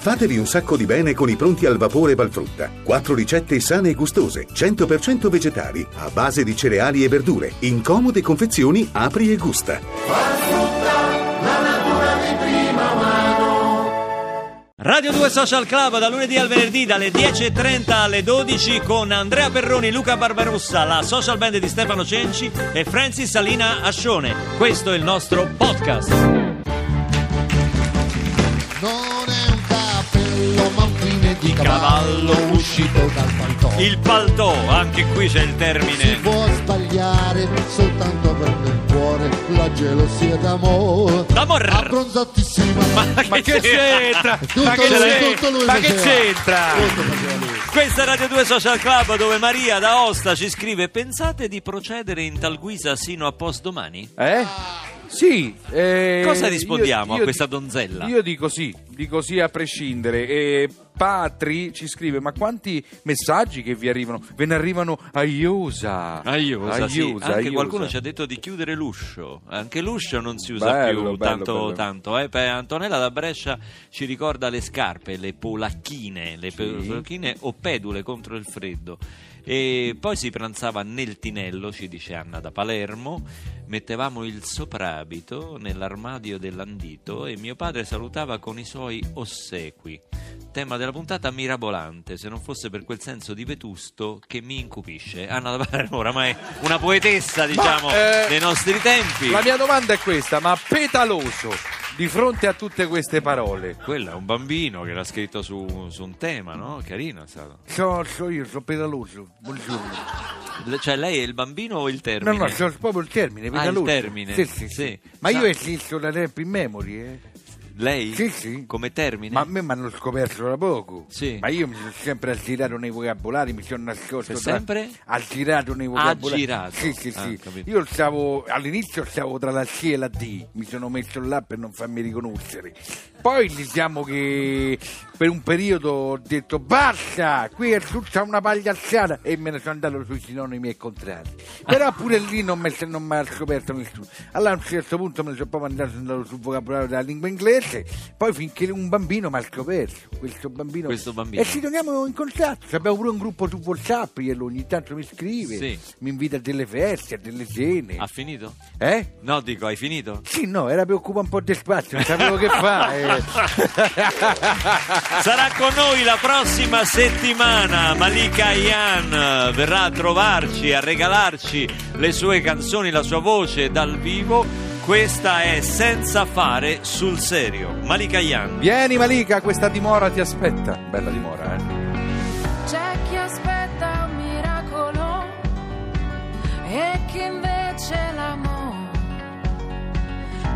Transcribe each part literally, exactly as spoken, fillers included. Fatevi un sacco di bene con i pronti al vapore Valfrutta. Quattro ricette sane e gustose, cento per cento vegetali, a base di cereali e verdure, in comode confezioni apri e gusta. Valfrutta, la natura di prima mano. Radio due Social Club, da lunedì al venerdì, dalle dieci e trenta alle dodici, con Andrea Perroni, Luca Barbarossa, la social band di Stefano Cenci e Francis Salina Ascione. Questo è il nostro podcast. Non è un cappello, ma un fine di cavallo, cavallo uscito dal paltò. Il paltò, anche qui c'è il termine. Si può sbagliare soltanto avendo il cuore la gelosia d'amore. D'amore! Abbronzatissima. Ma, ma che c'entra? Tutto ma che lui, c'entra? Tutto lui ma che c'entra? Questa è Radio due Social Club, dove Maria D'Aosta ci scrive: pensate di procedere in tal guisa sino a post domani? Eh? Sì, eh, cosa rispondiamo io, io a questa donzella? Io dico sì, dico sì a prescindere. E Patri ci scrive: ma quanti messaggi che vi arrivano? Ve ne arrivano a Iosa. A Iosa, sì. Anche Iosa. Qualcuno ci ha detto di chiudere l'uscio. Anche l'uscio non si usa bello, più bello, tanto bello. tanto. Eh? Antonella da Brescia ci ricorda le scarpe, le polacchine, le sì. polacchine o pedule contro il freddo. E poi si pranzava nel tinello, ci dice Anna da Palermo. Mettevamo il soprabito nell'armadio dell'andito e mio padre salutava con i suoi ossequi. Tema della puntata mirabolante, se non fosse per quel senso di vetusto che mi incupisce. Anna da Palermo, oramai una poetessa, diciamo, ma, eh, dei nostri tempi. La mia domanda è questa: ma Petaloso, di fronte a tutte queste parole, quello è un bambino che l'ha scritto su, su un tema, no? Carino è stato. So, so io, sono Petaloso. Buongiorno. Le, cioè, lei è il bambino o il termine? No, no, so proprio il termine. Petaloso. Ah, il termine. Sì, sì, sì. sì. Ma sì. Io esisto da tempo in memoria, eh. Lei? Sì, sì. Come termine? Ma a me mi hanno scoperto da poco. Sì. Ma io mi sono sempre aggirato nei vocabolari, mi sono nascosto. Tra... sempre? Aggirato nei vocabolari. Aggirato? Sì, sì, ah, sì. Capito. Io stavo, all'inizio stavo tra la C e la D, mi sono messo là per non farmi riconoscere. Poi diciamo che per un periodo ho detto basta, qui è tutta una pagliacciata, e me ne sono andato sui sinonimi e contrari. Però pure lì non mi non ha scoperto nessuno. Allora a un certo punto me ne sono proprio andato, andato sul vocabolario della lingua inglese. Poi finché un bambino mi ha scoperto questo bambino, questo bambino e ci teniamo in contatto. Abbiamo pure un gruppo su WhatsApp, ogni tanto mi scrive, sì. mi invita a delle feste, a delle cene. Ha finito? Eh? No, dico, hai finito? Sì, no, era per occupare un po' di spazio, non sapevo che fare. Sarà con noi la prossima settimana Malika Ayane, verrà a trovarci, a regalarci le sue canzoni, la sua voce dal vivo. Questa è Senza fare sul serio, Malika Ayane. Vieni Malika, questa dimora ti aspetta. Bella dimora, eh. C'è chi aspetta un miracolo e chi invece l'amore,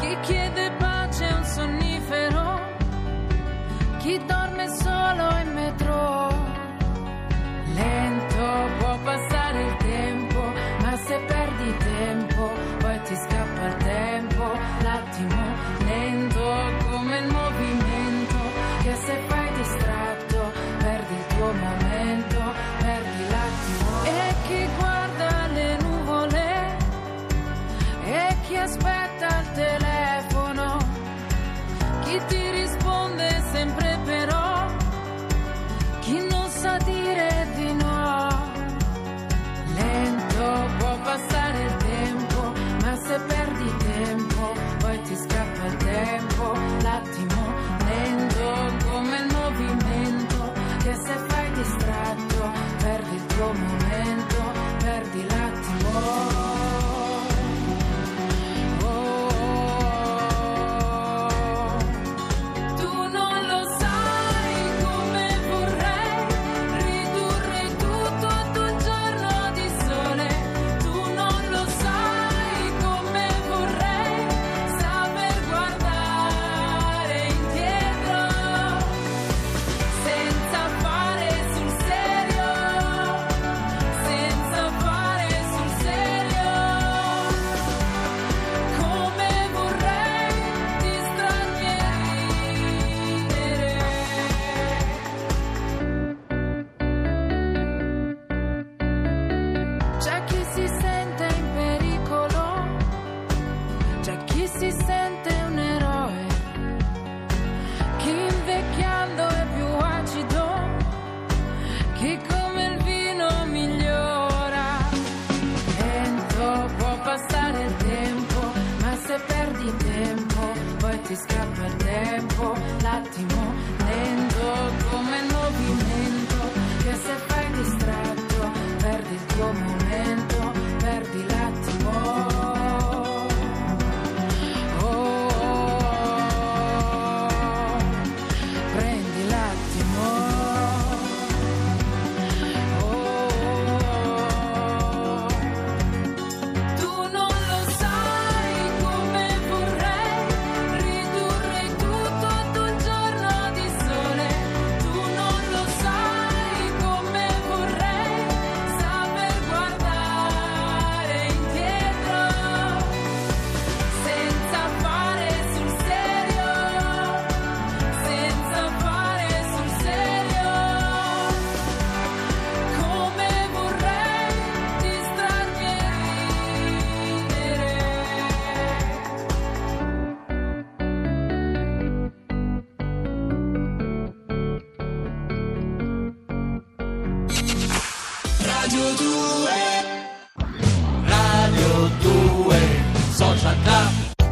chi chiede pace è un sonnifero, chi dorme solo in metro. Lento può passare il tempo, ma se perdi tempo poi ti scappa il tempo. L'attimo lento come il movimento, che se fai distratto perdi il tuo momento, perdi l'attimo. E chi guarda le nuvole e chi aspetta il telefono, chi ti risponde sempre però,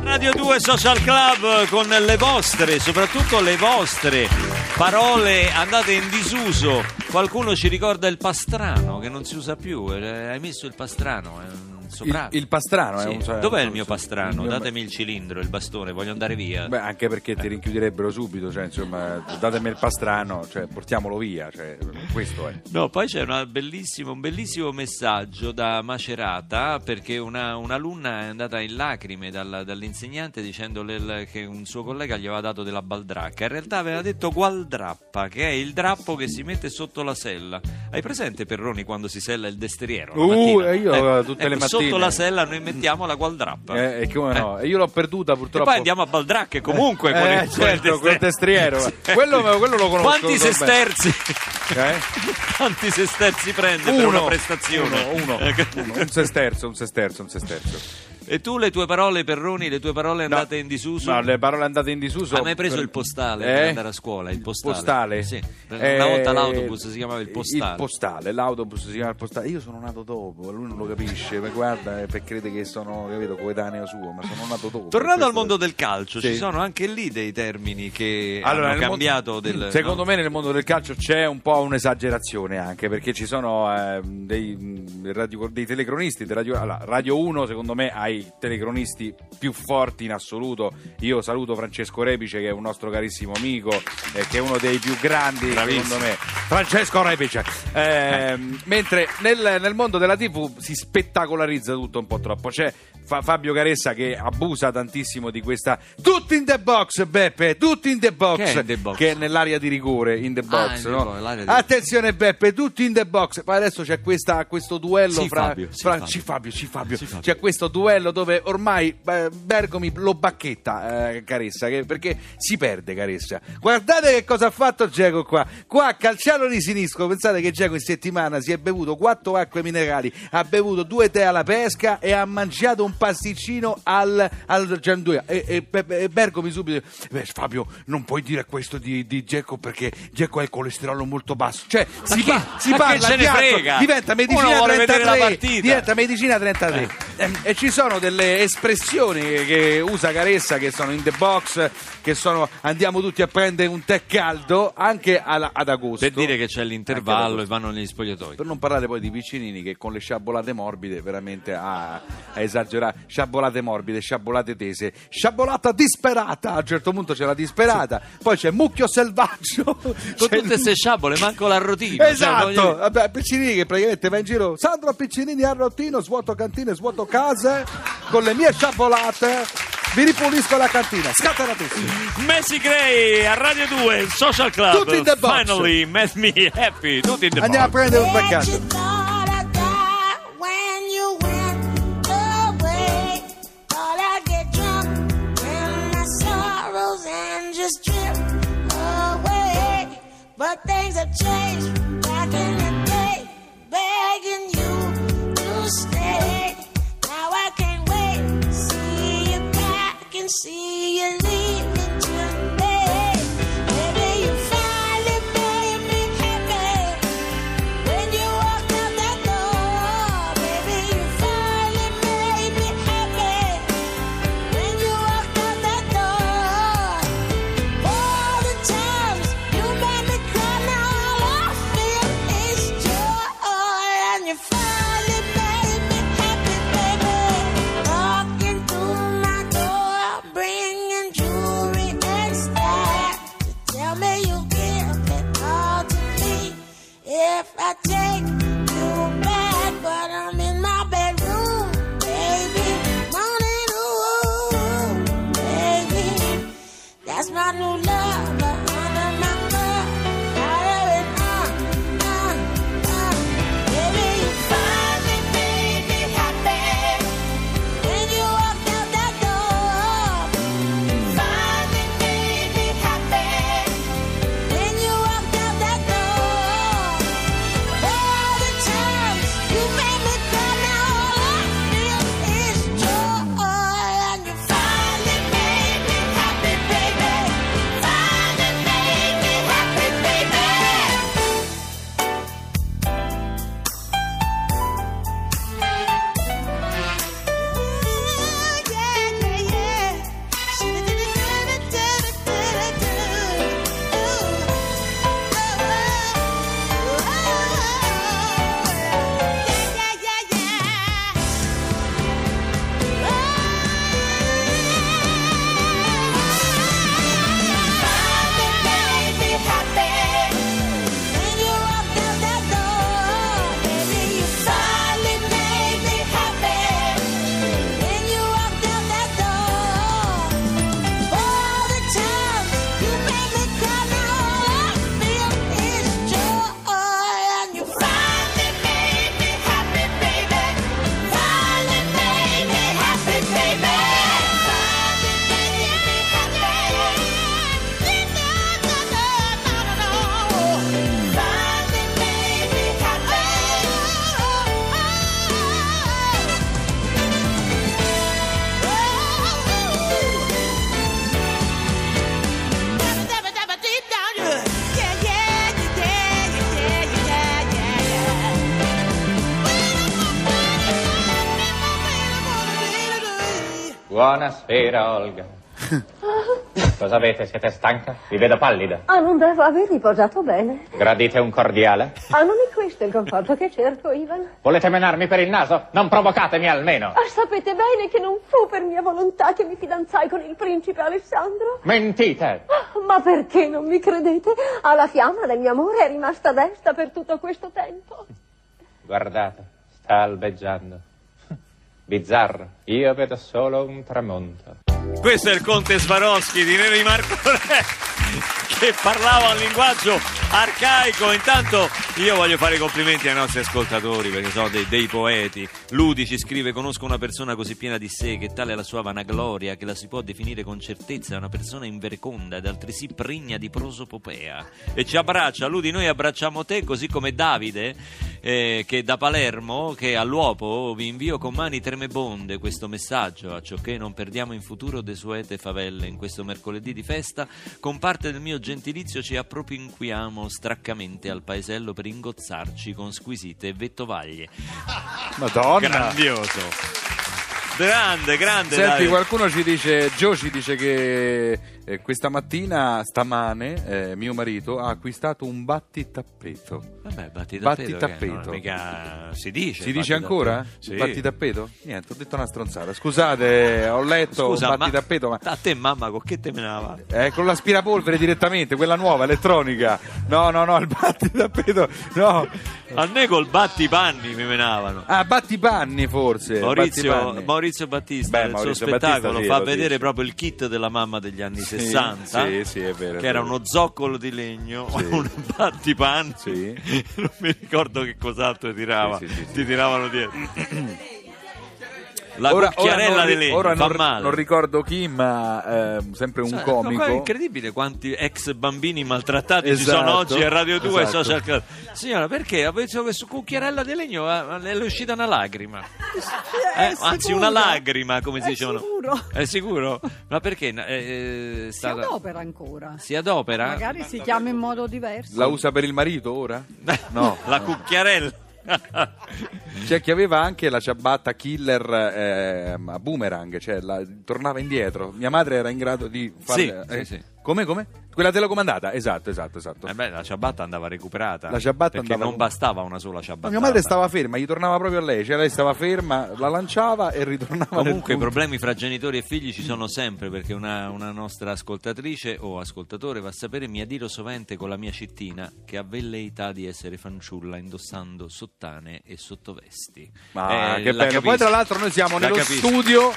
Radio due Social Club, con le vostre, soprattutto le vostre parole andate in disuso. Qualcuno ci ricorda il pastrano, che non si usa più. Hai messo il pastrano? Il, il pastrano sì. è un, cioè, dov'è il mio pastrano? Il mio... datemi il cilindro, il bastone, voglio andare via. Beh, anche perché ti rinchiuderebbero subito, cioè, insomma, datemi il pastrano, cioè, portiamolo via, cioè, questo è. No, poi c'è una bellissima, un bellissimo messaggio da Macerata, perché una, un'alunna è andata in lacrime dal, dall'insegnante dicendole che un suo collega gli aveva dato della baldracca. In realtà aveva detto gualdrappa, che è il drappo che si mette sotto la sella. Hai presente Perroni quando si sella il destriero? Uh, io eh, tutte eh, le mattine sotto la sella noi mettiamo la gualdrappa, eh, e come no, eh. io l'ho perduta purtroppo, e poi andiamo a baldracche comunque, eh, con eh, il certo, quel destriero, sì. quello, quello lo conosco. Quanti sesterzi eh? quanti sesterzi prende uno, per una prestazione? Uno, uno, uno. un sesterzo un sesterzo un sesterzo E tu le tue parole, Perroni, le tue parole andate no, in disuso? No, le parole andate in disuso. Ah, ma hai preso per... il postale eh? per andare a scuola, il postale. postale. Sì. Eh... Una volta l'autobus si chiamava il postale. Il postale, l'autobus si chiamava il postale. Io sono nato dopo, lui non lo capisce, ma guarda, perché crede che sono, capito, coetaneo suo, ma sono nato dopo. Tornando al mondo del calcio, sì. ci sono anche lì dei termini che allora, hanno cambiato mondo... del... Secondo no? me nel mondo del calcio c'è un po' un'esagerazione anche, perché ci sono eh, dei, radio... dei telecronisti, dei radio... Allora, Radio uno secondo me ha i telecronisti più forti in assoluto. Io saluto Francesco Repice, che è un nostro carissimo amico, eh, che è uno dei più grandi, Bravissimo. secondo me. Francesco Repice. Eh, mentre nel, nel mondo della tivù si spettacolarizza tutto un po' troppo. C'è fa- Fabio Caressa che abusa tantissimo di questa tutti in the box, Beppe, tutti in the box, che è, in the box? Che è nell'area di rigore, in the box, ah, no? in the box, attenzione Beppe, tutti in the box. Ma adesso c'è questa, questo duello sì, fra, Fabio, fra sì, Fabio. Sì, Fabio, sì, Fabio. C'è questo duello dove ormai eh, Bergomi lo bacchetta eh, Caressa, che, perché si perde Caressa. Guardate che cosa ha fatto Gieco qua, qua a calciarlo di sinistro. Pensate che Gieco in settimana si è bevuto quattro acque minerali, ha bevuto due tè alla pesca e ha mangiato un pasticcino al, al Gianduia, e, e, e Bergomi subito: beh, Fabio, non puoi dire questo di, di Gieco, perché Gieco ha il colesterolo molto basso. Cioè si, che, pa- si parla ce ne frega. Diventa medicina trentatré, diventa medicina trentatré eh. Eh, e ci sono delle espressioni che usa Caressa, che sono in the box, che sono andiamo tutti a prendere un tè caldo, anche alla, ad agosto, per dire che c'è l'intervallo e vanno negli spogliatoi. Per non parlare poi di Piccinini, che con le sciabolate morbide veramente ha, ha esagerato. Sciabolate morbide, sciabolate tese, sciabolata disperata, a un certo punto c'è la disperata, sì. Poi c'è mucchio selvaggio con c'è... tutte queste sciabole, manco la rotina, esatto, cioè, voglio... Vabbè, Piccinini che praticamente va in giro: Sandro Piccinini a rottino, svuoto cantine, svuoto case, con le mie sciabolate vi ripulisco la cantina. Scatta la testa. Messi Gray a Radio due Social Club. Tutti in the box. Finally made me happy. Tutti in the Andiamo box. Andiamo a prendere un peccato. See you leaving tonight. Baby, you finally made me happy. When you walked out that door, baby, you finally made me happy. When you walked out that door, all the times you made me cry, now all I feel is joy. And you finally made me happy, baby. Walking through my door, bringing jewelry and style. Tell me you give it all to me if I take you back. But I'm in my bedroom, baby, morning, ooh, baby. That's my new love, but under my love, out of it, uh, uh, uh. Baby, you finally made me happy. When you walked out that door, finally made me happy. When you walked out that door, oh. Buonasera, Olga. Cosa avete? Siete stanca? Vi vedo pallida. Ah, non devo aver riposato bene. Gradite un cordiale? Ah, non è questo il conforto che cerco, Ivan. Volete menarmi per il naso? Non provocatemi almeno. Ah, sapete bene che non fu per mia volontà che mi fidanzai con il principe Alessandro. Mentite! Ma perché non mi credete? Alla fiamma del mio amore è rimasta desta per tutto questo tempo. Guardate, sta albeggiando. Bizzarro, io vedo solo un tramonto. Questo è il Conte Svarovsky di Neri Marcorè, che parlava un linguaggio arcaico. Intanto io voglio fare i complimenti ai nostri ascoltatori, perché sono dei, dei poeti. Ludi ci scrive: conosco una persona così piena di sé che tale è la sua vanagloria che la si può definire con certezza una persona inverconda ed altresì pregna di prosopopea. E ci abbraccia. Ludi, noi abbracciamo te, così come Davide eh, che da Palermo, che all'uopo vi invio con mani tremebonde questo messaggio, a ciò che non perdiamo in futuro desuete favelle. In questo mercoledì di festa con parte del mio gentilizio ci appropinquiamo straccamente al paesello per ingozzarci con squisite vettovaglie. Madonna! Grandioso! Grande, grande. Senti, dai. Qualcuno ci dice, Gio ci dice che eh, questa mattina, stamane, eh, mio marito ha acquistato un battitappeto. Vabbè, battitappeto. Battitappeto. Mica... Si dice. Si dice ancora? Sì. Battitappeto? Niente, ho detto una stronzata. Scusate, ho letto. Scusa, battitappeto. Ma... ma a te, mamma, con che te me la eh, con l'aspirapolvere direttamente, quella nuova, elettronica. No, no, no, il battitappeto, no. A me col battipanni mi menavano. Ah, battipanni forse. Maurizio, battipanni. Maurizio Battista, beh, il Maurizio suo spettacolo Battista, sì, fa vedere dice. Proprio il kit della mamma degli anni sì, sessanta, sì, sì, è vero, che era uno zoccolo di legno, sì. Un battipanni, sì. Non mi ricordo che cos'altro tirava, sì, sì, sì, ti sì. Tiravano dietro. La ora, cucchiarella ora non, di legno, ora non, non ricordo chi, ma eh, sempre un cioè, comico. È incredibile quanti ex bambini maltrattati esatto, ci sono oggi a Radio due esatto. E Social Club. Signora, perché? Ho visto che su cucchiarella di legno è uscita una lacrima. È eh, anzi, una lacrima, come si dicevano. È sicuro? Ma perché? È, è stata... Si adopera ancora. Si adopera? Magari ma si davvero. Chiama in modo diverso. La usa per il marito ora? No. La no. Cucchiarella. C'è chi aveva anche la ciabatta killer eh, a boomerang, cioè la, tornava indietro. Mia madre era in grado di fare sì, eh, sì, sì. Come, come? Quella telecomandata, esatto, esatto, esatto. Eh beh, la ciabatta andava recuperata. La ciabatta perché andava... non bastava una sola ciabatta. Mia madre stava ferma, gli tornava proprio a lei, cioè lei stava ferma, la lanciava e ritornava. Comunque i problemi fra genitori e figli ci sono sempre, perché una, una nostra ascoltatrice o ascoltatore va a sapere: mi adiro sovente con la mia cittina che ha velleità di essere fanciulla indossando sottane e sottovesti. Ma eh, che bello. Poi tra l'altro noi siamo la nello capisco. Studio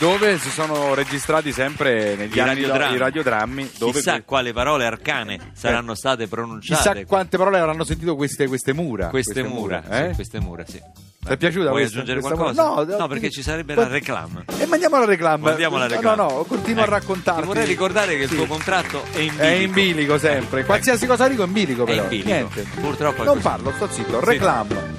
dove si sono registrati sempre negli I anni radiodrammi. I radiodrammi dove chissà que- quale parole arcane saranno state pronunciate. Chissà quante parole avranno sentito queste, queste mura. Queste, queste mura, mura eh? Sì, queste mura, sì. Ti è piaciuta? Vuoi questa, aggiungere questa qualcosa? No, no, no, perché ci sarebbe la reclama. E mandiamo la reclama. Mandiamo la reclama. No, no, no, continuo ecco. A raccontarti. Ti vorrei ricordare che sì. Il tuo contratto è in bilico. È in bilico sempre. Ecco. Qualsiasi cosa dico è in bilico però. È in bilico. Niente. Purtroppo è non così. Parlo, sto zitto. Reclamo. Sì.